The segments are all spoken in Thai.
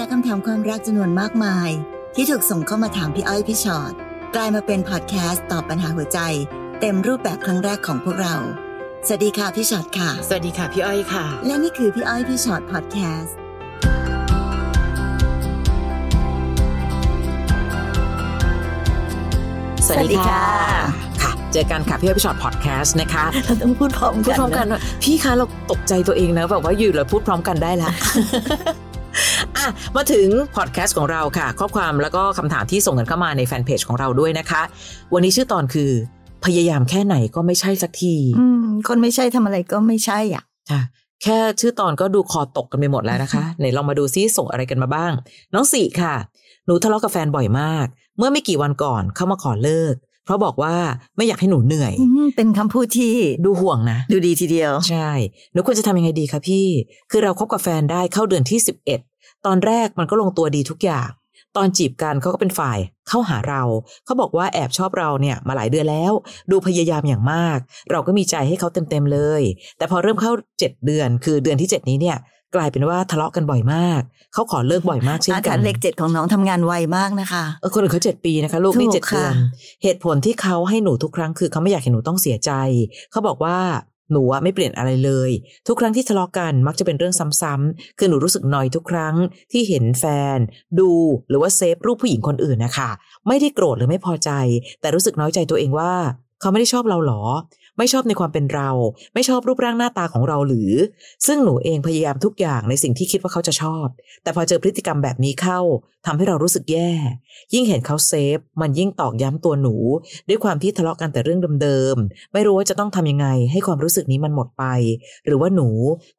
จากคำถามความรักจำนวนมากมายที่ถูกส่งเข้ามาถามพี่อ้อยพี่ชอ็อตกลายมาเป็นพอดแคสต์ตอบปัญหาหัวใจเต็มรูปแบบครั้งแรกของพวกเราสวัสดีค่ะพี่ชอ็อตค่ะสวัสดีค่ะพี่อ้อยค่ะและนี่คือพี่อ้อยพี่ชอ็อตพอดแคสต์สวัสดีค่ะเจอกันค่ะพี่อ้อยพี่ชอ็อตพอดแคสต์นะคะเราต้องพูดพร้อมกันพี่คะเราตกใจตัวเองนะแบบว่าอยู่แล้วพูดพร้อมกันได้ละ อ่ะมาถึงพอดแคสต์ของเราค่ะข้อความแล้วก็คำถามที่ส่งกันเข้ามาในแฟนเพจของเราด้วยนะคะวันนี้ชื่อตอนคือพยายามแค่ไหนก็ไม่ใช่สักทีคนไม่ใช่ทำอะไรก็ไม่ใช่อ่ะแค่ชื่อตอนก็ดูคอตกกันไปหมดแล้วนะคะ ไหนลองมาดูซิส่งอะไรกันมาบ้างน้องสี่ค่ะหนูทะเลาะกับแฟนบ่อยมากเมื่อไม่กี่วันก่อนเข้ามาขอเลิกเพราะบอกว่าไม่อยากให้หนูเหนื่อยเป็นคำพูดที่ดูห่วงนะดูดีทีเดียวใช่หนูควรจะทำยังไงดีคะพี่คือเราคบกับแฟนได้เข้าเดือนที่11ตอนแรกมันก็ลงตัวดีทุกอย่างตอนจีบกันเขาก็เป็นฝ่ายเข้าหาเราเขาบอกว่าแอบชอบเราเนี่ยมาหลายเดือนแล้วดูพยายามอย่างมากเราก็มีใจให้เขาเต็มๆเลยแต่พอเริ่มเข้า7เดือนคือเดือนที่7นี้เนี่ยกลายเป็นว่าทะเลาะกันบ่อยมากเขาขอเลิกบ่อยมากเช่นกันเลข7ของน้องทำงานไวมากนะคะคนอื่นเขา7ปีนะคะลูกนี่7เดือนเหตุผลที่เขาให้หนูทุกครั้งคือเขาไม่อยากเห็นหนูต้องเสียใจเขาบอกว่าหนูไม่เปลี่ยนอะไรเลยทุกครั้งที่ทะเลาะกันมักจะเป็นเรื่องซ้ำๆคือหนูรู้สึกนอยทุกครั้งที่เห็นแฟนดูหรือว่าเซฟรูปผู้หญิงคนอื่นนะคะไม่ได้โกรธหรือไม่พอใจแต่รู้สึกน้อยใจตัวเองว่าเขาไม่ได้ชอบเราหรอไม่ชอบในความเป็นเราไม่ชอบรูปร่างหน้าตาของเราหรือซึ่งหนูเองพยายามทุกอย่างในสิ่งที่คิดว่าเขาจะชอบแต่พอเจอพฤติกรรมแบบนี้เข้าทำให้เรารู้สึกแย่ยิ่งเห็นเขาเซฟมันยิ่งตอกย้ำตัวหนูด้วยความที่ทะเลาะกันแต่เรื่องเดิมๆไม่รู้ว่าจะต้องทำยังไงให้ความรู้สึกนี้มันหมดไปหรือว่าหนู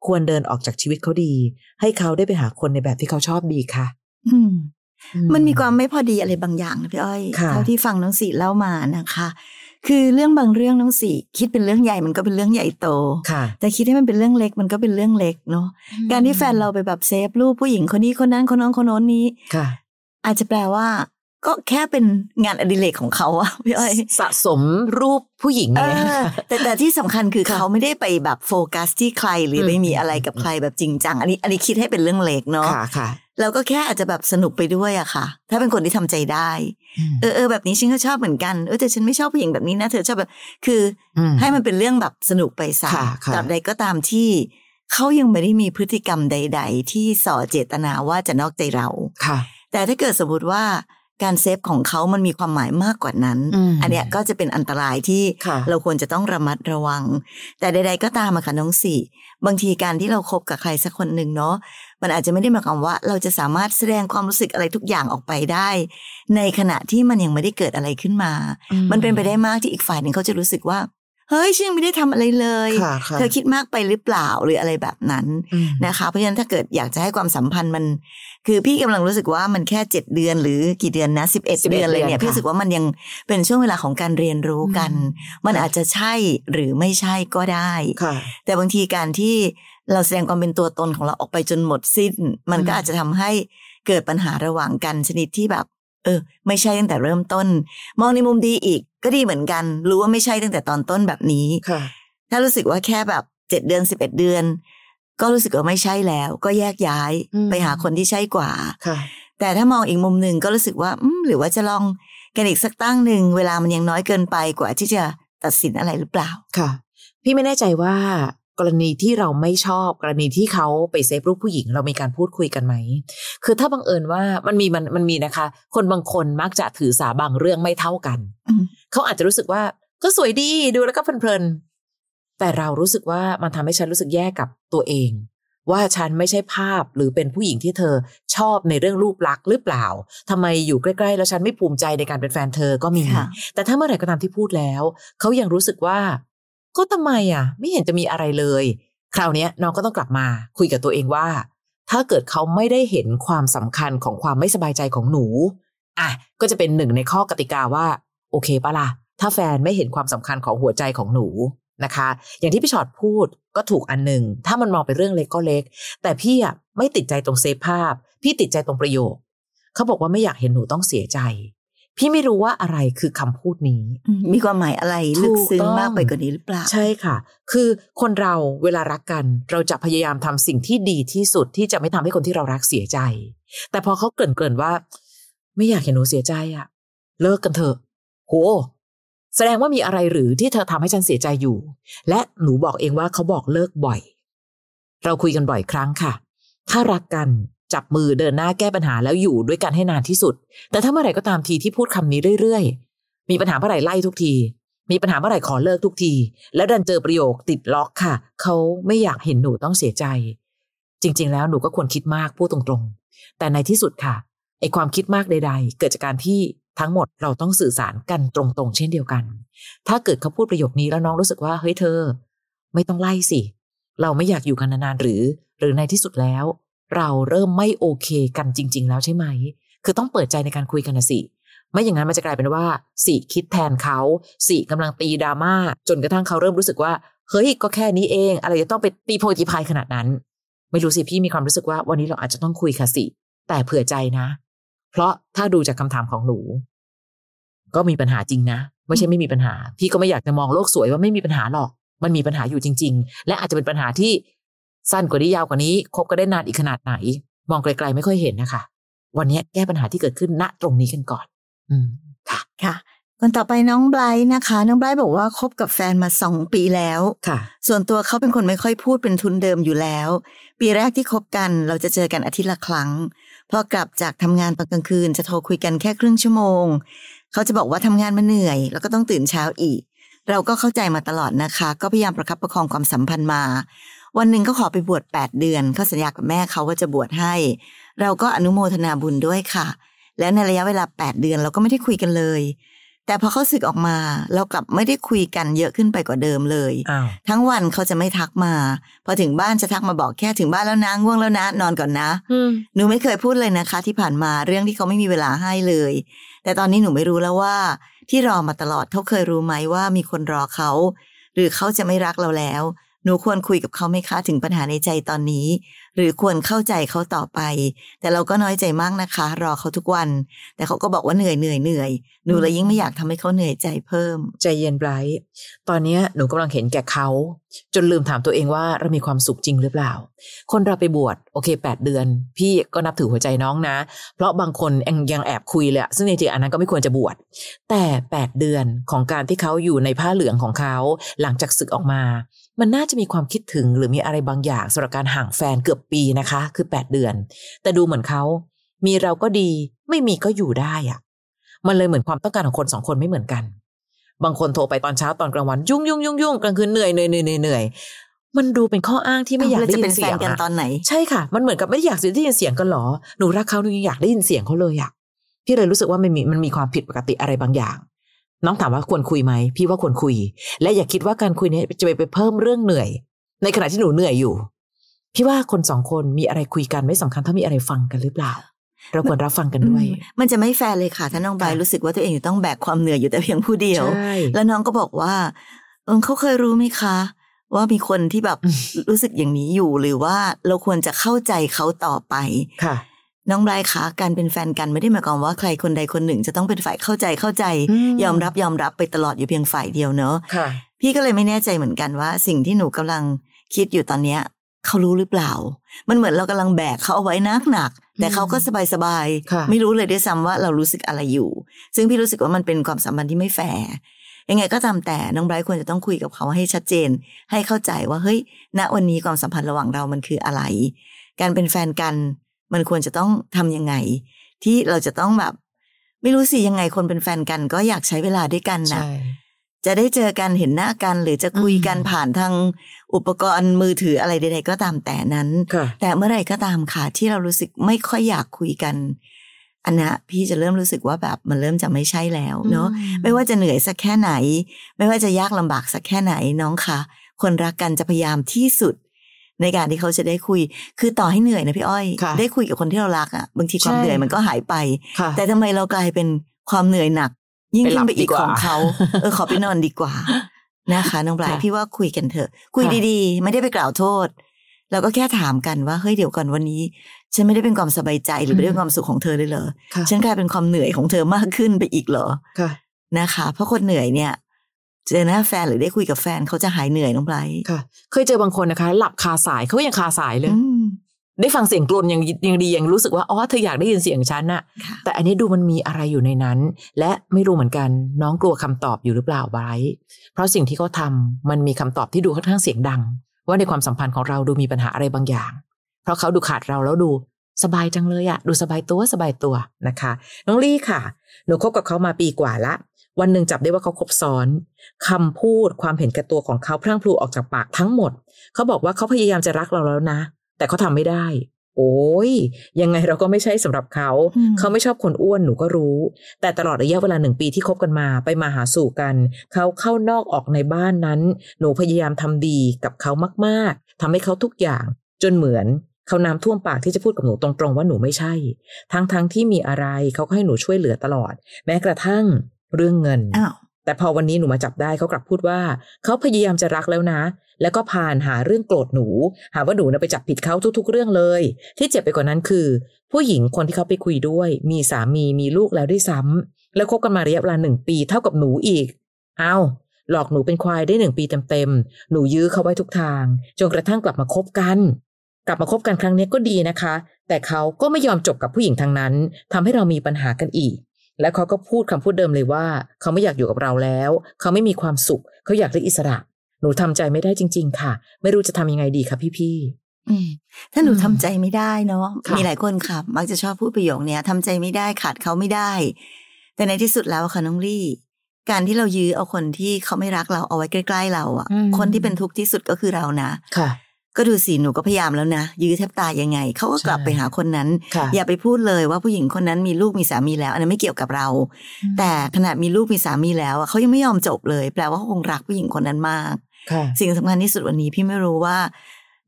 ควรเดินออกจากชีวิตเขาดีให้เขาได้ไปหาคนในแบบที่เขาชอบดีค่ะมันมีความไม่พอดีอะไรบางอย่างนะพี่อ้อยเท่าที่ฟังน้องสีเล่ามานะคะคือเรื่องบางเรื่องน้องสี่คิดเป็นเรื่องใหญ่มันก็เป็นเรื่องใหญ่โตแต่คิดให้มันเป็นเรื่องเล็กมันก็เป็นเรื่องเล็กเนาะการที่แฟนเราไปแบบเซฟรูปผู้หญิงคนนี้คนนั้นคนน้องคนโน้นนี้อาจจะแปลว่าก็แค่เป็นงานอดิเรกของเขาอะพี่อ้อยสะสมรูปผู้หญิงเนี่ยแต่ที่สำคัญคือเขาไม่ได้ไปแบบโฟกัสที่ใครหรือไม่มีอะไรกับใครแบบจริงจังอันนี้คิดให้เป็นเรื่องเล็กเนาะเราก็แค่อาจจะแบบสนุกไปด้วยอะค่ะถ้าเป็นคนที่ทำใจได้เออแบบนี้ฉันก็ชอบเหมือนกันแต่ฉันไม่ชอบผู้หญิงแบบนี้นะเธอชอบแบบคือให้มันเป็นเรื่องแบบสนุกไปซะตราบใดก็ตามที่เขายังไม่ได้มีพฤติกรรมใดๆที่ส่อเจตนาว่าจะนอกใจเราแต่ถ้าเกิดสมมติว่าการเซฟของเขามันมีความหมายมากกว่านั้น อันเนี้ยก็จะเป็นอันตรายที่เราควรจะต้องระมัดระวังแต่ใดๆก็ตามอะค่ะน้องสี่บางทีการที่เราคบกับใครสักคนหนึ่งเนาะมันอาจจะไม่ได้หมายความว่าเราจะสามารถแสดงความรู้สึกอะไรทุกอย่างออกไปได้ในขณะที่มันยังไม่ได้เกิดอะไรขึ้นมา มันเป็นไปได้มากที่อีกฝ่ายนึงเขาจะรู้สึกว่าเฮ้ยฉันไม่ได้ทำอะไรเลยเธอคิดมากไปหรือเปล่าหรืออะไรแบบนั้นนะคะเพราะฉะนั้นถ้าเกิดอยากจะให้ความสัมพันธ์มันคือพี่กำลังรู้สึกว่ามันแค่7เดือนหรือกี่เดือนนะ11เดือนเลยเนี่ยพี่รู้สึกว่ามันยังเป็นช่วงเวลาของการเรียนรู้กันมันอาจจะใช่หรือไม่ใช่ก็ได้แต่บางทีการที่เราแสดงความเป็นตัวตนของเราออกไปจนหมดสิ้นมันก็อาจจะทำให้เกิดปัญหาระหว่างกันชนิดที่แบบไม่ใช่ตั้งแต่เริ่มต้นมองในมุมดีอีกก็ดีเหมือนกันรู้ว่าไม่ใช่ตั้งแต่ตอนต้นแบบนี้ถ้ารู้สึกว่าแค่แบบ7เดือน11เดือนก็รู้สึกว่าไม่ใช่แล้วก็แยกย้ายไปหาคนที่ใช่กว่าแต่ถ้ามองอีกมุมนึงก็รู้สึกว่าหรือว่าจะลองกันอีกสักตั้งนึงเวลามันยังน้อยเกินไปกว่าที่จะตัดสินอะไรหรือเปล่าค่ะพี่ไม่แน่ใจว่ากรณีที่เราไม่ชอบกรณีที่เขาไปเซฟรูปผู้หญิงเรามีการพูดคุยกันไหมคือถ้าบังเอิญว่ามันมีนะคะคนบางคนมักจะถือสาบางเรื่องไม่เท่ากันเขาอาจจะรู้สึกว่าก็สวยดีดูแล้วก็เพลินๆแต่เรารู้สึกว่ามันทำให้ฉันรู้สึกแย่กับตัวเองว่าฉันไม่ใช่ภาพหรือเป็นผู้หญิงที่เธอชอบในเรื่องรูปลักษณ์หรือเปล่าทำไมอยู่ใกล้ๆแล้วฉันไม่ภูมิใจในการเป็นแฟนเธอก็มีแต่ถ้าเมื่อไหร่ก็ตามที่พูดแล้วเขายังรู้สึกว่าก็ทำไมไม่เห็นจะมีอะไรเลยคราวนี้น้องก็ต้องกลับมาคุยกับตัวเองว่าถ้าเกิดเขาไม่ได้เห็นความสำคัญของความไม่สบายใจของหนูก็จะเป็นหนึ่งในข้อกติกาว่าโอเคป่ะล่ะถ้าแฟนไม่เห็นความสำคัญของหัวใจของหนูนะคะอย่างที่พี่ชอตพูดก็ถูกอันหนึ่งถ้ามันมองเป็นเรื่องเล็กก็เล็กแต่พี่ไม่ติดใจตรงเซฟภาพพี่ติดใจตรงประโยคเขาบอกว่าไม่อยากเห็นหนูต้องเสียใจ พี่ไม่รู้ว่าอะไรคือคำพูดนี้มีความหมายอะไรลึกซึ้งมากไปกว่านี้หรือเปล่าใช่ค่ะคือคนเราเวลารักกันเราจะพยายามทำสิ่งที่ดีที่สุดที่จะไม่ทำให้คนที่เรารักเสียใจแต่พอเขาเกริ่นว่าไม่อยากเห็นหนูเสียใจอะเลิกกันเถอะโหแสดงว่ามีอะไรหรือที่เธอทำให้ฉันเสียใจอยู่และหนูบอกเองว่าเขาบอกเลิกบ่อยเราคุยกันบ่อยครั้งค่ะถ้ารักกันจับมือเดินหน้าแก้ปัญหาแล้วอยู่ด้วยกันให้นานที่สุดแต่ถ้าเมื่อไหร่ก็ตามทีที่พูดคำนี้เรื่อยๆมีปัญหาเมื่อไหร่ไล่ทุกทีมีปัญหาเมื่อไหร่ขอเลิกทุกทีแล้วดันเจอประโยคติดล็อกค่ะเขาไม่อยากเห็นหนูต้องเสียใจจริงๆแล้วหนูก็ควรคิดมากพูดตรงๆแต่ในที่สุดค่ะไอ้ความคิดมากใดๆเกิดจากการที่ทั้งหมดเราต้องสื่อสารกันตรงๆเช่นเดียวกันถ้าเกิดเขาพูดประโยคนี้แล้วน้องรู้สึกว่าเฮ้ยเธอไม่ต้องไล่สิเราไม่อยากอยู่กันนานๆหรือในที่สุดแล้วเราเริ่มไม่โอเคกันจริงๆแล้วใช่ไหมคือต้องเปิดใจในการคุยกันนะสิไม่อย่างนั้นมันจะกลายเป็นว่าสิคิดแทนเขาสิกำลังตีดราม่าจนกระทั่งเขาเริ่มรู้สึกว่าเฮ้ยก็แค่นี้เองอะไรจะต้องไปตีโพยตีพายขนาดนั้นไม่รู้สิพี่มีความรู้สึกว่าวันนี้เราอาจจะต้องคุยค่ะสิแต่เผื่อใจนะเพราะถ้าดูจากคำถามของหนูก็มีปัญหาจริงนะไม่ใช่ไม่มีปัญหาพี่ก็ไม่อยากจะมองโลกสวยว่าไม่มีปัญหาหรอกมันมีปัญหาอยู่จริงๆและอาจจะเป็นปัญหาที่สั้นกว่านี้ยาวกว่านี้คบก็ได้นานอีกขนาดไหนมองไกลๆไม่ค่อยเห็นนะคะวันนี้แก้ปัญหาที่เกิดขึ้นณตรงนี้กันก่อนค่ะค่ะคนต่อไปน้องไบรท์นะคะน้องไบรท์บอกว่าคบกับแฟนมา2ปีแล้วค่ะส่วนตัวเขาเป็นคนไม่ค่อยพูดเป็นทุนเดิมอยู่แล้วปีแรกที่คบกันเราจะเจอกันอาทิตย์ละครั้งพอกลับจากทำงานตอนกลางคืนจะโทรคุยกันแค่ครึ่งชั่วโมงเขาจะบอกว่าทำงานมาเหนื่อยแล้วก็ต้องตื่นเช้าอีกเราก็เข้าใจมาตลอดนะคะก็พยายามประคับประคองความสัมพันธ์มาวันหนึ่งเขาขอไปบวช8เดือนเขาสัญญากับแม่เขาว่าจะบวชให้เราก็อนุโมทนาบุญด้วยค่ะและในระยะเวลา8เดือนเราก็ไม่ได้คุยกันเลยแต่พอเขาสึกออกมาเรากลับไม่ได้คุยกันเยอะขึ้นไปกว่าเดิมเลยทั้งวันเขาจะไม่ทักมาพอถึงบ้านจะทักมาบอกแค่ถึงบ้านแล้วนะง่วงแล้วนะนอนก่อนนะหนูไม่เคยพูดเลยนะคะที่ผ่านมาเรื่องที่เขาไม่มีเวลาให้เลยแต่ตอนนี้หนูไม่รู้แล้วว่าที่รอมาตลอดเขาเคยรู้ไหมว่ามีคนรอเขาหรือเขาจะไม่รักเราแล้วหนูควรคุยกับเขาไหมคะถึงปัญหาในใจตอนนี้หรือควรเข้าใจเขาต่อไปแต่เราก็น้อยใจมากนะคะรอเขาทุกวันแต่เขาก็บอกว่าเหนื่อยหนูเลยยิ่งไม่อยากทำให้เขาเหนื่อยใจเพิ่มใจเย็นไบรท์ตอนนี้หนูกำลังเห็นแก่เขาจนลืมถามตัวเองว่าเรามีความสุขจริงหรือเปล่าคนเราไปบวชโอเค8เดือนพี่ก็นับถือหัวใจน้องนะเพราะบางคนยังแอบคุยเลยซึ่งจริงๆอันนั้นก็ไม่ควรจะบวชแต่8เดือนของการที่เขาอยู่ในผ้าเหลืองของเขาหลังจากศึกออกมามันน่าจะมีความคิดถึงหรือมีอะไรบางอย่างสำหรับการห่างแฟนเกือบปีนะคะคือ8เดือนแต่ดูเหมือนเขามีเราก็ดีไม่มีก็อยู่ได้อะมันเลยเหมือนความต้องการของคน2คนไม่เหมือนกันบางคนโทรไปตอนเช้าตอนกลางวันยุ่งกลางคืนเหนื่อยมันดูเป็นข้ออ้างที่ไม่อยากได้ยินเสียงกันตอนไหนใช่ค่ะมันเหมือนกับไม่อยากได้ยินเสียงกันหรอหนูรักเขาหนูยังอยากได้ยินเสียงเขาเลยอะพี่เลยรู้สึกว่ามันมีความผิดปกติอะไรบางอย่างน้องถามว่าควรคุยไหมพี่ว่าควรคุยและอย่าคิดว่าการคุยนี้จะไปเพิ่มเรื่องเหนื่อยในขณะที่หนูเหนื่อยอยู่พี่ว่าคนสองคนมีอะไรคุยกันไม่สำคัญเท่ามีอะไรฟังกันหรือเปล่าเราควรรับฟังกันด้วยมันจะไม่แฟร์เลยค่ะถ้าน้องใบรู้สึกว่าตัวเองต้องแบกความเหนื่อยอยู่แต่เพียงผู้เดียวแล้วน้องก็บอกว่าเขาเคยรู้ไหมคะว่ามีคนที่แบบรู้สึกอย่างนี้อยู่หรือว่าเราควรจะเข้าใจเขาต่อไปค่ะน้องไบรท์คะการเป็นแฟนกันไม่ได้หมายความว่าใครคนใดคนหนึ่งจะต้องเป็นฝ่ายเข้าใจยอมรับไปตลอดอยู่เพียงฝ่ายเดียวเนอะพี่ก็เลยไม่แน่ใจเหมือนกันว่าสิ่งที่หนูกำลังคิดอยู่ตอนเนี้ยเขารู้หรือเปล่ามันเหมือนเรากำลังแบกเขาเอาไว้หนักแต่เขาก็สบายไม่รู้เลยด้วยซ้ำว่าเรารู้สึกอะไรอยู่ซึ่งพี่รู้สึกว่ามันเป็นความสัมพันธ์ที่ไม่แฟร์ยังไงก็ตามแต่น้องไบรท์ควรจะต้องคุยกับเขาให้ชัดเจนให้เข้าใจว่าเฮ้ยณวันนี้ความสัมพันธ์ระหว่างเรามันคืออะไรการเป็นแฟนกันมันควรจะต้องทำยังไงที่เราจะต้องแบบไม่รู้สิยังไงคนเป็นแฟนกันก็อยากใช้เวลาด้วยกันนะจะได้เจอกันเห็นหน้ากันหรือจะคุยกันผ่านทางอุปกรณ์มือถืออะไรใดๆก็ตามแต่นั้นแต่เมื่อไหร่ก็ตามค่ะที่เรารู้สึกไม่ค่อยอยากคุยกันอันนี้พี่จะเริ่มรู้สึกว่าแบบมันเริ่มจะไม่ใช่แล้วเนาะไม่ว่าจะเหนื่อยสักแค่ไหนไม่ว่าจะยากลำบากสักแค่ไหนน้องคะคนรักกันจะพยายามที่สุดในการที่เขาจะได้คุยคือต่อให้เหนื่อยนะพี่อ้อยได้คุยกับคนที่เรารักอ่ะบางทีความเหนื่อยมันก็หายไปแต่ทำไมเรากลายเป็นความเหนื่อยหนักยิ่งขึ้นไปอีกของเขาขอไปนอนดีกว่านะคะน้องปลายพี่ว่าคุยกันเถอะคุยดีๆไม่ได้ไปกล่าวโทษ แล้วก็แค่ถามกันว่าเฮ้ยเดี๋ยวก่อนวันนี้ฉันไม่ได้เป็นความสบายใจหรือไม่ได้เป็นความสุขของเธอเลยเหรอฉันกลายเป็นความเหนื่อยของเธอมากขึ้นไปอีกเหรอนะคะเพราะคนเหนื่อยเนี่ยเจอหน้าแฟนหรือได้คุยกับแฟนเขาจะหายเหนื่อยน้องไพรเคยเจอบางคนนะคะหลับคาสายเขายังคาสายเลยได้ฟังเสียงกลอนยังดียังรู้สึกว่าอ๋อเธออยากได้ยินเสียงฉันน่ะแต่อันนี้ดูมันมีอะไรอยู่ในนั้นและไม่รู้เหมือนกันน้องกลัวคำตอบอยู่หรือเปล่าไบรท์เพราะสิ่งที่เขาทำมันมีคำตอบที่ดูค่อนข้างเสียงดังว่าในความสัมพันธ์ของเราดูมีปัญหาอะไรบางอย่างเพราะเขาดูขาดเราแล้วดูสบายจังเลยอะดูสบายตัวนะคะน้องลี่ค่ะหนูคบกับเขามาปีกว่าละวันหนึ่งจับได้ว่าเขาคบซ้อนคำพูดความเห็นแก่ตัวของเขาพลั่งพลูออกจากปากทั้งหมดเขาบอกว่าเขาพยายามจะรักเราแล้วนะแต่เขาทำไม่ได้โอ้ยยังไงเราก็ไม่ใช่สำหรับเขาเขาไม่ชอบคนอ้วนหนูก็รู้แต่ตลอดระยะเวลา1 ปีที่คบกันมาไปมาหาสู่กันเขาเข้านอกออกในบ้านนั้นหนูพยายามทำดีกับเขามากๆทำให้เขาทุกอย่างจนเหมือนเขาน้ำท่วมปากที่จะพูดกับหนูตรงๆว่าหนูไม่ใช่ทั้งที่มีอะไรเขาก็ให้หนูช่วยเหลือตลอดแม้กระทั่งเรื่องเงินแต่พอวันนี้หนูมาจับได้เขากลับพูดว่าเขาพยายามจะรักแล้วนะแล้วก็ผ่านหาเรื่องโกรธหนูหาว่าหนูไปจับผิดเขาทุกๆเรื่องเลยที่เจ็บไปกว่านั้นคือผู้หญิงคนที่เขาไปคุยด้วยมีสามีมีลูกแล้วด้วยซ้ำแล้วคบกันมาระยะเวลา1 ปีเท่ากับหนูอีกเอาหลอกหนูเป็นควายได้1 ปีเต็มๆหนูยื้อเขาไว้ทุกทางจนกระทั่งกลับมาคบกันครั้งนี้ก็ดีนะคะแต่เขาก็ไม่ยอมจบกับผู้หญิงทางนั้นทำให้เรามีปัญหากันอีกและเขาก็พูดคำพูดเดิมเลยว่าเขาไม่อยากอยู่กับเราแล้วเขาไม่มีความสุขเขาอยากได้อิสระหนูทำใจไม่ได้จริงๆค่ะไม่รู้จะทำยังไงดีค่ะพี่ๆถ้าหนูทำใจไม่ได้เนาะมีหลายคนค่ะมักจะชอบพูดประโยคนี้ทำใจไม่ได้ขาดเขาไม่ได้แต่ในที่สุดแล้วค่ะน้องลี่การที่เรายื้อเอาคนที่เขาไม่รักเราเอาไว้ใกล้ๆเราอ่ะคนที่เป็นทุกข์ที่สุดก็คือเรานะก็ดูสิหนูก็พยายามแล้วนะยื้อแทบตายยังไงเขาก็กลับไปหาคนนั้นอย่าไปพูดเลยว่าผู้หญิงคนนั้นมีลูกมีสามีแล้วอันนั้นไม่เกี่ยวกับเราแต่ขณะมีลูกมีสามีแล้วเขายังไม่ยอมจบเลยแปลว่าเขาคงรักผู้หญิงคนนั้นมากสิ่งสำคัญที่สุดวันนี้พี่ไม่รู้ว่า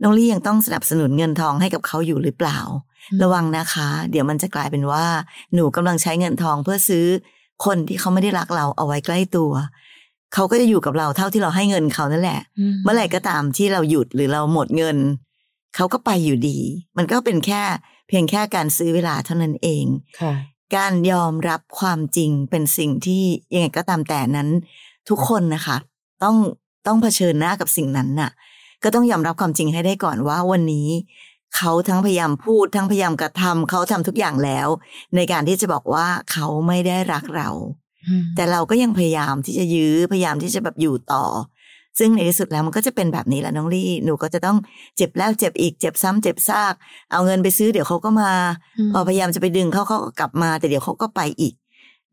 น้องลี่ยังต้องสนับสนุนเงินทองให้กับเขาอยู่หรือเปล่าระวังนะคะเดี๋ยวมันจะกลายเป็นว่าหนูกำลังใช้เงินทองเพื่อซื้อคนที่เขาไม่ได้รักเราเอาไว้ใกล้ตัวเขาก็จะอยู่กับเราเท่าที่เราให้เงินเขานั่นแหละเมื่อไหร่ก็ตามที่เราหยุดหรือเราหมดเงินเขาก็ไปอยู่ดีมันก็เป็นแค่เพียงแค่การซื้อเวลาเท่านั้นเองการยอมรับความจริงเป็นสิ่งที่ยังไงก็ตามแต่นั้นทุกคนนะคะต้องเผชิญหน้ากับสิ่งนั้นน่ะก็ต้องยอมรับความจริงให้ได้ก่อนว่าวันนี้เขาทั้งพยายามพูดทั้งพยายามกระทำเขาทำทุกอย่างแล้วในการที่จะบอกว่าเขาไม่ได้รักเราแต่เราก็ยังพยายามที่จะยื้อพยายามที่จะแบบอยู่ต่อซึ่งในที่สุดแล้วมันก็จะเป็นแบบนี้แหละน้องลี่หนูก็จะต้องเจ็บแล้วเจ็บอีกเจ็บซ้ำเจ็บซากเอาเงินไปซื้อเดี๋ยวเขาก็มาพอพยายามจะไปดึงเขาก็กลับมาแต่เดี๋ยวเขาก็ไปอีก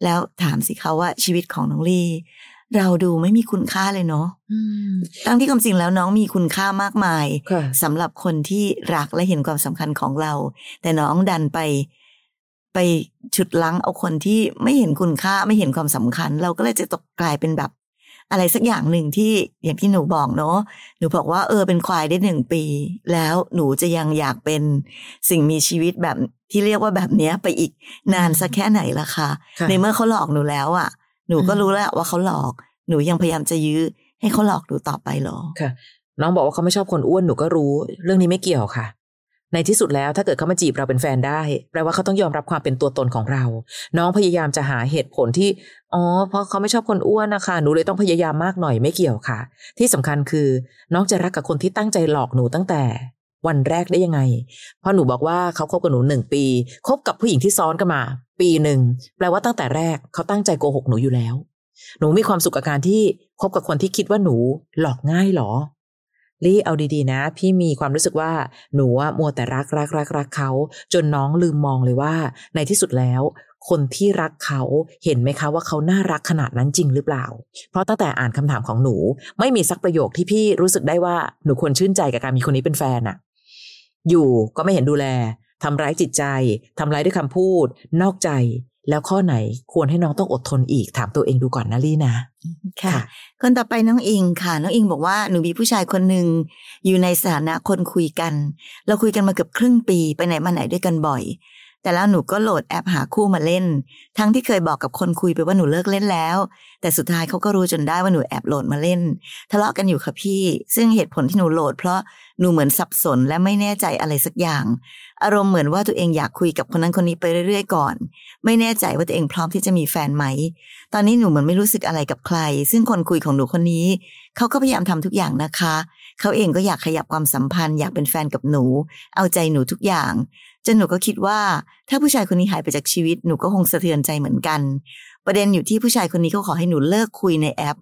แล้วถามสิเขาว่าชีวิตของน้องลี่เราดูไม่มีคุณค่าเลยเนาะตั้งที่ความจริงแล้วน้องมีคุณค่ามากมายสำหรับคนที่รักและเห็นความสำคัญของเราแต่น้องดันไปฉุดรั้งเอาคนที่ไม่เห็นคุณค่าไม่เห็นความสำคัญเราก็เลยจะตกกลายเป็นแบบอะไรสักอย่างหนึ่งที่อย่างที่หนูบอกเนาะหนูบอกว่าเป็นควายได้1 ปีแล้วหนูจะยังอยากเป็นสิ่งมีชีวิตแบบที่เรียกว่าแบบนี้ไปอีกนานสักแค่ไหนล่ะคะในเมื่อเขาหลอกหนูแล้วอ่ะหนูก็รู้แล้วว่าเขาหลอกหนูยังพยายามจะยื้อให้เขาหลอกหนูต่อไปหรอค่ะน้องบอกว่าเขาไม่ชอบคนอ้วนหนูก็รู้เรื่องนี้ไม่เกี่ยวค่ะในที่สุดแล้วถ้าเกิดเขามาจีบเราเป็นแฟนได้แปลว่าเขาต้องยอมรับความเป็นตัวตนของเราน้องพยายามจะหาเหตุผลที่เพราะเขาไม่ชอบคนอ้วนนะคะหนูเลยต้องพยายามมากหน่อยไม่เกี่ยวค่ะที่สำคัญคือน้องจะรักกับคนที่ตั้งใจหลอกหนูตั้งแต่วันแรกได้ยังไงเพราะหนูบอกว่าเขาคบกับหนู1 ปีคบกับผู้หญิงที่ซ้อนกันมาปี 1แปลว่าตั้งแต่แรกเขาตั้งใจโกหกหนูอยู่แล้วหนูมีความสุขกับการที่คบกับคนที่คิดว่าหนูหลอกง่ายหรอลี่เอาดีๆนะพี่มีความรู้สึกว่าหนูมัวแต่รักเขาจนน้องลืมมองเลยว่าในที่สุดแล้วคนที่รักเขาเห็นไหมคะว่าเขาน่ารักขนาดนั้นจริงหรือเปล่าเพราะตั้งแต่อ่านคำถามของหนูไม่มีสักประโยคที่พี่รู้สึกได้ว่าหนูควรชื่นใจกับการมีคนนี้เป็นแฟนอะอยู่ก็ไม่เห็นดูแลทำร้ายจิตใจทำร้ายด้วยคำพูดนอกใจแล้วข้อไหนควรให้น้องต้องอดทนอีกถามตัวเองดูก่อนนะลี่นะค่ะคนต่อไปน้องอิงค่ะน้องอิงบอกว่าหนูมีผู้ชายคนหนึ่งอยู่ในสถานะคนคุยกันเราคุยกันมาเกือบครึ่งปีไปไหนมาไหนด้วยกันบ่อย แต่แล้วหนูก็โหลดแอปหาคู่มาเล่นทั้งที่เคยบอกกับคนคุยไปว่าหนูเลิกเล่นแล้วแต่สุดท้ายเขาก็รู้จนได้ว่าหนูแอบโหลดมาเล่นทะเลาะกันอยู่ค่ะพี่ซึ่งเหตุผลที่หนูโหลดเพราะหนูเหมือนสับสนและไม่แน่ใจอะไรสักอย่างอารมณ์เหมือนว่าตัวเองอยากคุยกับคนนั้นคนนี้ไปเรื่อยๆก่อนไม่แน่ใจว่าตัวเองพร้อมที่จะมีแฟนไหมตอนนี้หนูเหมือนไม่รู้สึกอะไรกับใครซึ่งคนคุยของหนูคนนี้เขาก็พยายามทำทุกอย่างนะคะเขาเองก็อยากขยับความสัมพันธ์อยากเป็นแฟนกับหนูเอาใจหนูทุกอย่างจนหนูก็คิดว่าถ้าผู้ชายคนนี้หายไปจากชีวิตหนูก็คงสะเทือนใจเหมือนกันประเด็นอยู่ที่ผู้ชายคนนี้เขาขอให้หนูเลิกคุยในแอป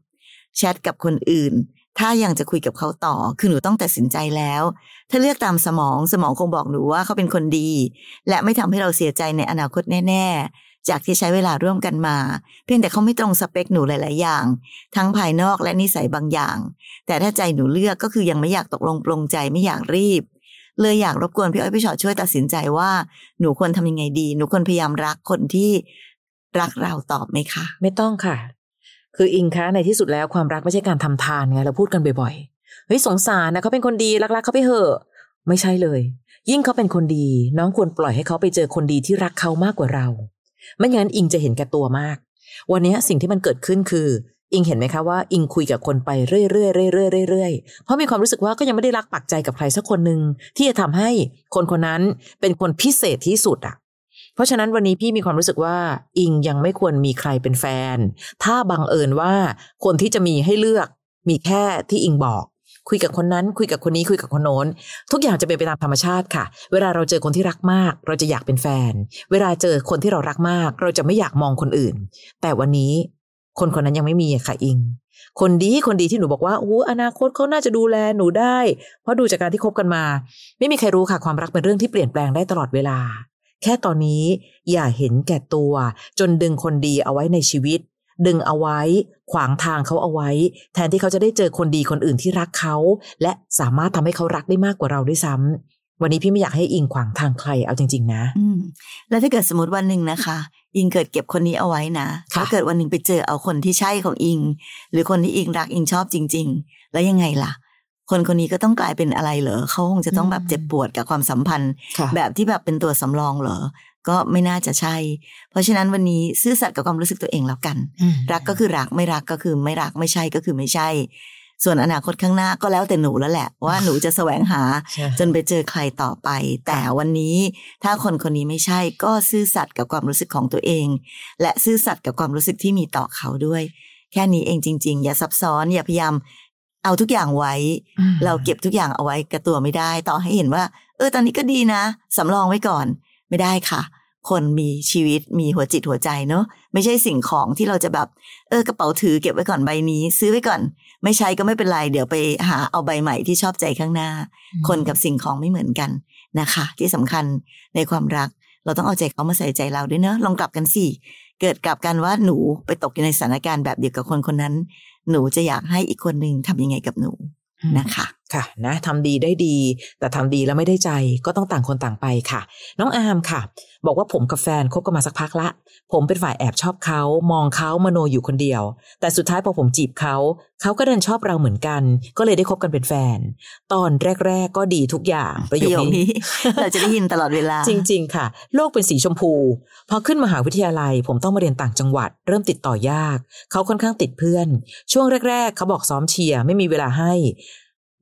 แชทกับคนอื่นถ้ายังจะคุยกับเขาต่อคือหนูต้องตัดสินใจแล้วถ้าเลือกตามสมองคงบอกหนูว่าเขาเป็นคนดีและไม่ทำให้เราเสียใจในอนาคตแน่ๆจากที่ใช้เวลาร่วมกันมาเพียงแต่เขาไม่ตรงสเปคหนูหลายๆอย่างทั้งภายนอกและนิสัยบางอย่างแต่ถ้าใจหนูเลือกก็คือยังไม่อยากตกลงปลงใจไม่อยากรีบเลยอยากรบกวนพี่อ้อยพี่ชอตช่วยตัดสินใจว่าหนูควรทำยังไงดีหนูควรพยายามรักคนที่รักเราตอบไหมคะไม่ต้องค่ะคืออิงคะในที่สุดแล้วความรักไม่ใช่การทำทานไงเราพูดกันบ่อยๆเฮ้ยสงสารนะเขาเป็นคนดีรักๆเขาไปเหอะไม่ใช่เลยยิ่งเขาเป็นคนดีน้องควรปล่อยให้เขาไปเจอคนดีที่รักเขามากกว่าเราไม่งั้นอิงจะเห็นแก่ตัวมากวันนี้สิ่งที่มันเกิดขึ้นคืออิงเห็นไหมคะว่าอิงคุยกับคนไปเรื่อยๆเพราะมีความรู้สึกว่าก็ยังไม่ได้รักปักใจกับใครสักคนหนึ่งที่จะทำให้คนคนนั้นเป็นคนพิเศษที่สุดอ่ะเพราะฉะนั้นวันนี้พี่มีความรู้สึกว่าอิงยังไม่ควรมีใครเป็นแฟนถ้าบังเอิญว่าคนที่จะมีให้เลือกมีแค่ที่อิงบอกคุยกับคนนั้นคุยกับคนนี้คุยกับคนโน้นทุกอย่างจะเป็นไปตามธรรมชาติค่ะเวลาเราเจอคนที่รักมากเราจะอยากเป็นแฟนเวลาเจอคนที่เรารักมากเราจะไม่อยากมองคนอื่นแต่วันนี้คนคนนั้นยังไม่มีค่ะอิงคนดีที่หนูบอกว่าโอ้อนาคตเขาน่าจะดูแลหนูได้เพราะดูจากการที่คบกันมาไม่มีใครรู้ค่ะความรักเป็นเรื่องที่เปลี่ยนแปลงได้ตลอดเวลาแค่ตอนนี้อย่าเห็นแก่ตัวจนดึงคนดีเอาไว้ในชีวิตดึงเอาไว้ขวางทางเขาเอาไว้แทนที่เขาจะได้เจอคนดีคนอื่นที่รักเขาและสามารถทำให้เขารักได้มากกว่าเราด้วยซ้ำวันนี้พี่ไม่อยากให้อิงขวางทางใครเอาจริงๆนะแล้วถ้าเกิดสมมติวันหนึ่งนะคะอิงเกิดเก็บคนนี้เอาไว้นะถ้าเกิดวันหนึ่งไปเจอเอาคนที่ใช่ของอิงหรือคนที่อิงรักอิงชอบจริงๆแล้วยังไงล่ะคนนี้ก็ต้องกลายเป็นอะไรเหรอเขาคงจะต้องแบบเจ็บปวดกับความสัมพันธ์แบบที่แบบเป็นตัวสำรองเหรอก็ไม่น่าจะใช่เพราะฉะนั้นวันนี้ซื่อสัตย์กับความรู้สึกตัวเองแล้วกันรักก็คือรักไม่รักก็คือไม่รักไม่ใช่ก็คือไม่ใช่ส่วนอนาคตข้างหน้าก็แล้วแต่หนูแล้วแหละว่าหนูจะแสวงหาจนไปเจอใครต่อไปแต่วันนี้ถ้าคนนี้ไม่ใช่ก็ซื่อสัตย์กับความรู้สึกของตัวเองและซื่อสัตย์กับความรู้สึกที่มีต่อเขาด้วยแค่นี้เองจริงๆอย่าซับซ้อนอย่าพยายามเอาทุกอย่างไว้เราเก็บทุกอย่างเอาไว้กับตัวไม่ได้ต่อให้เห็นว่าตอนนี้ก็ดีนะสำรองไว้ก่อนไม่ได้ค่ะคนมีชีวิตมีหัวจิตหัวใจเนอะไม่ใช่สิ่งของที่เราจะแบบกระเป๋าถือเก็บไว้ก่อนใบนี้ซื้อไว้ก่อนไม่ใช้ก็ไม่เป็นไรเดี๋ยวไปหาเอาใบใหม่ที่ชอบใจข้างหน้าคนกับสิ่งของไม่เหมือนกันนะคะที่สำคัญในความรักเราต้องเอาใจเขามาใส่ใจเราด้วยเนอะลองกลับกันสิเกิดกลับกันว่าหนูไปตกอยู่ในสถานการณ์แบบเดียวกับคนนั้นหนูจะอยากให้อีกคนหนึ่งทำยังไงกับหนูนะคะค่ะนะทำดีได้ดีแต่ทำดีแล้วไม่ได้ใจก็ต้องต่างคนต่างไปค่ะน้องอามค่ะบอกว่าผมกับแฟนคบกันมาสักพักละผมเป็นฝ่ายแอบชอบเขามองเขามโนอยู่คนเดียวแต่สุดท้ายพอผมจีบเขาก็ดันชอบเราเหมือนกันก็เลยได้คบกันเป็นแฟนตอนแรกๆก็ดีทุกอย่างประโยคนี้ เราจะได้ยินตลอดเวลา จริงๆค่ะโลกเป็นสีชมพูพอขึ้นมหาวิทยาลัยผมต้องมาเรียนต่างจังหวัดเริ่มติดต่อยากเขาค่อนข้างติดเพื่อนช่วงแรกๆเขาบอกซ้อมเชียร์ไม่มีเวลาให้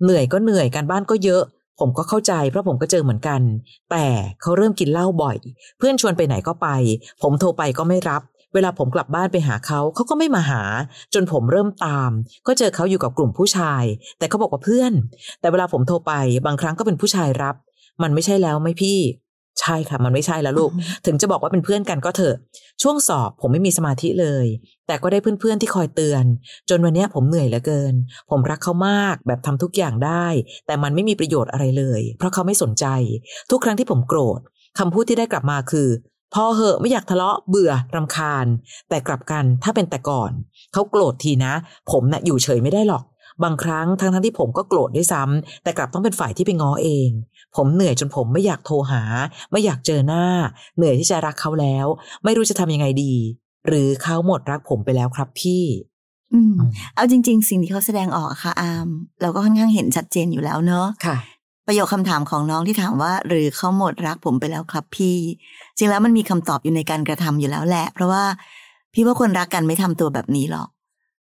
เหนื่อยก็เหนื่อยการบ้านก็เยอะผมก็เข้าใจเพราะผมก็เจอเหมือนกันแต่เขาเริ่มกินเหล้าบ่อยเพื่อนชวนไปไหนก็ไปผมโทรไปก็ไม่รับเวลาผมกลับบ้านไปหาเขาก็ไม่มาหาจนผมเริ่มตามก็เจอเขาอยู่กับกลุ่มผู้ชายแต่เขาบอกว่าเพื่อนแต่เวลาผมโทรไปบางครั้งก็เป็นผู้ชายรับมันไม่ใช่แล้วไหมพี่ใช่ค่ะมันไม่ใช่แล้วลูกถึงจะบอกว่าเป็นเพื่อนกันก็เถอะช่วงสอบผมไม่มีสมาธิเลยแต่ก็ได้เพื่อนๆที่คอยเตือนจนวันนี้ผมเหนื่อยเหลือเกินผมรักเขามากแบบทำทุกอย่างได้แต่มันไม่มีประโยชน์อะไรเลยเพราะเขาไม่สนใจทุกครั้งที่ผมโกรธคำพูดที่ได้กลับมาคือพอเหอะไม่อยากทะเลาะเบื่อรำคาญแต่กลับกันถ้าเป็นแต่ก่อนเขาโกรธทีนะผมน่ะอยู่เฉยไม่ได้หรอกบางครั้งทั้งที่ผมก็โกรธด้วยซ้ำแต่กลับต้องเป็นฝ่ายที่ไปง้อเองผมเหนื่อยจนผมไม่อยากโทรหาไม่อยากเจอหน้าเหนื่อยที่จะรักเขาแล้วไม่รู้จะทำยังไงดีหรือเขาหมดรักผมไปแล้วครับพี่เอาจริงๆสิ่งที่เขาแสดงออกค่ะอามเราก็ค่อนข้างเห็นชัดเจนอยู่แล้วเนอะค่ะ ประโยคคำถามของน้องที่ถามว่าหรือเขาหมดรักผมไปแล้วครับพี่จริงแล้วมันมีคำตอบอยู่ในการกระทำอยู่แล้วแหละเพราะว่าพี่ว่าคนรักกันไม่ทำตัวแบบนี้หรอก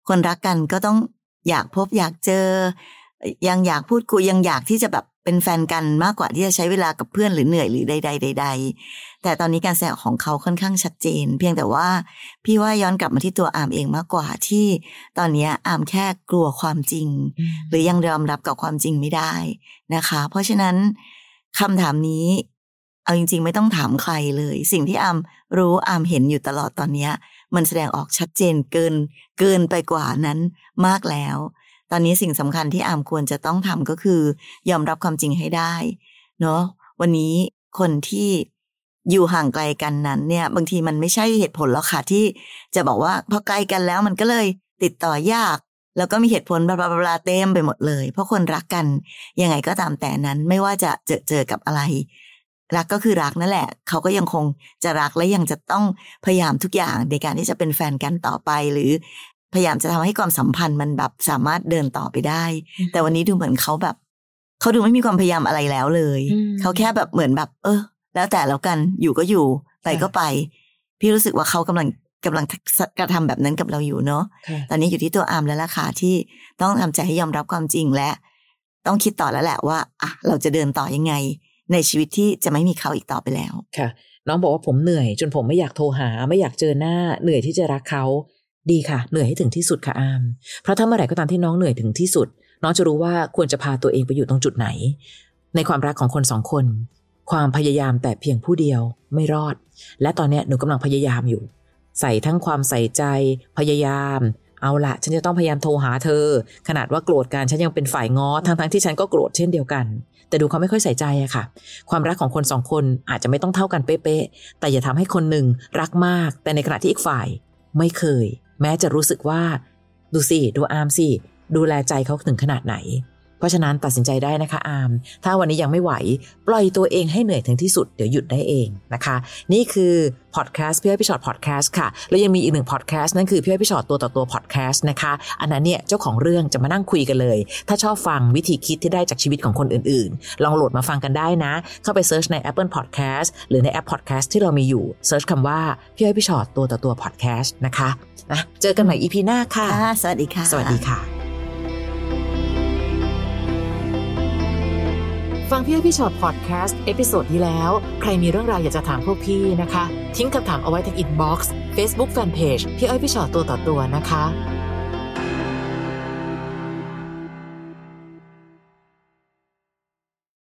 คนรักกันก็ต้องอยากพบอยากเจอยังอยากพูดคุยยังอยากที่จะแบบเป็นแฟนกันมากกว่าที่จะใช้เวลากับเพื่อนหรือเหนื่อยหรือใดๆใดๆแต่ตอนนี้การแสดงของเขาค่อนข้างชัดเจนเพียงแต่ว่าพี่ว่าย้อนกลับมาที่ตัวอามเองมากกว่าที่ตอนนี้อามแค่กลัวความจริงหรือยังยอมรับกับความจริงไม่ได้นะคะเพราะฉะนั้นคำถามนี้เอาจริงๆไม่ต้องถามใครเลยสิ่งที่อามรู้อามเห็นอยู่ตลอดตอนนี้มันแสดงออกชัดเจนเกินไปกว่านั้นมากแล้วตอนนี้สิ่งสำคัญที่อามควรจะต้องทำก็คือยอมรับความจริงให้ได้เนาะวันนี้คนที่อยู่ห่างไกลกันนั้นเนี่ยบางทีมันไม่ใช่เหตุผลหรอกค่ะที่จะบอกว่าพอไกลกันแล้วมันก็เลยติดต่อยากแล้วก็มีเหตุผลบลาบลาเต็มไปหมดเลยเพราะคนรักกันยังไงก็ตามแต่นั้นไม่ว่าจะเจอกับอะไรรักก็คือรักนั่นแหละเขาก็ยังคงจะรักและยังจะต้องพยายามทุกอย่างในการที่จะเป็นแฟนกันต่อไปหรือพยายามจะทำให้ความสัมพันธ์มันแบบสามารถเดินต่อไปได้แต่วันนี้ดูเหมือนเขาแบบเขาดูไม่มีความพยายามอะไรแล้วเลยเขาแค่แบบเหมือนแบบแล้วแต่แล้วกันอยู่ก็อยู่ไปก็ไปพี่รู้สึกว่าเขากำลังกระทำแบบนั้นกับเราอยู่เนาะตอนนี้อยู่ที่ตัวอามแล้วล่ะค่ะที่ต้องทำใจให้ยอมรับความจริงและต้องคิดต่อแล้วแหละว่าอ่ะเราจะเดินต่อยังไงในชีวิตที่จะไม่มีเขาอีกต่อไปแล้วค่ะน้องบอกว่าผมเหนื่อยจนผมไม่อยากโทรหาไม่อยากเจอหน้าเหนื่อยที่จะรักเขาดีค่ะเหนื่อยให้ถึงที่สุดค่ะอามเพราะถ้าเมื่อไหร่ก็ตามที่น้องเหนื่อยถึงที่สุดน้องจะรู้ว่าควรจะพาตัวเองไปอยู่ตรงจุดไหนในความรักของคนสองคนความพยายามแต่เพียงผู้เดียวไม่รอดและตอนนี้หนูกำลังพยายามอยู่ใส่ทั้งความใส่ใจพยายามเอาละฉันจะต้องพยายามโทรหาเธอขนาดว่าโกรธกันฉันยังเป็นฝ่ายง้อทั้งที่ฉันก็โกรธเช่นเดียวกันแต่ดูเขาไม่ค่อยใส่ใจอะค่ะความรักของคนสองคนอาจจะไม่ต้องเท่ากันเป๊ะๆแต่อย่าทำให้คนหนึ่งรักมากแต่ในขณะที่อีกฝ่ายไม่เคยแม้จะรู้สึกว่าดูสิดูอามสิดูแลใจเขาถึงขนาดไหนเพราะฉะนั้นตัดสินใจได้นะคะอามถ้าวันนี้ยังไม่ไหวปล่อยตัวเองให้เหนื่อยถึงที่สุดเดี๋ยวหยุดได้เองนะคะนี่คือพอดแคสต์พี่อ้อยพี่ชอตพอดแคสต์ค่ะแล้วยังมีอีกหนึ่งพอดแคสต์นั่นคือพี่อ้อยพี่ชอตตัวต่อตัวพอดแคสต์นะคะอันนั้นเนี่ยเจ้าของเรื่องจะมานั่งคุยกันเลยถ้าชอบฟังวิธีคิดที่ได้จากชีวิตของคนอื่นๆลองโหลดมาฟังกันได้นะเข้าไปเซิร์ชใน Apple Podcast หรือในแอปพอดแคสต์ที่เรามีอยู่เซิร์ชคำว่าพี่อ้อยพี่ชอตตัวต่อตัวพอดแคสต์นะคะเจอกันใหม่ EP หน้าค่ะสวัสดีค่ะสวัสดีค่ะฟังพี่อ้อยพี่ชอตพอดแคสต์เอพิโซดที่แล้วใครมีเรื่องราวอยากจะถามพวกพี่นะคะทิ้งคำถามเอาไว้ทางอินบ็อกซ์ Facebook Fanpage พี่อ้อยพี่ชอตตัวต่อตัวนะคะ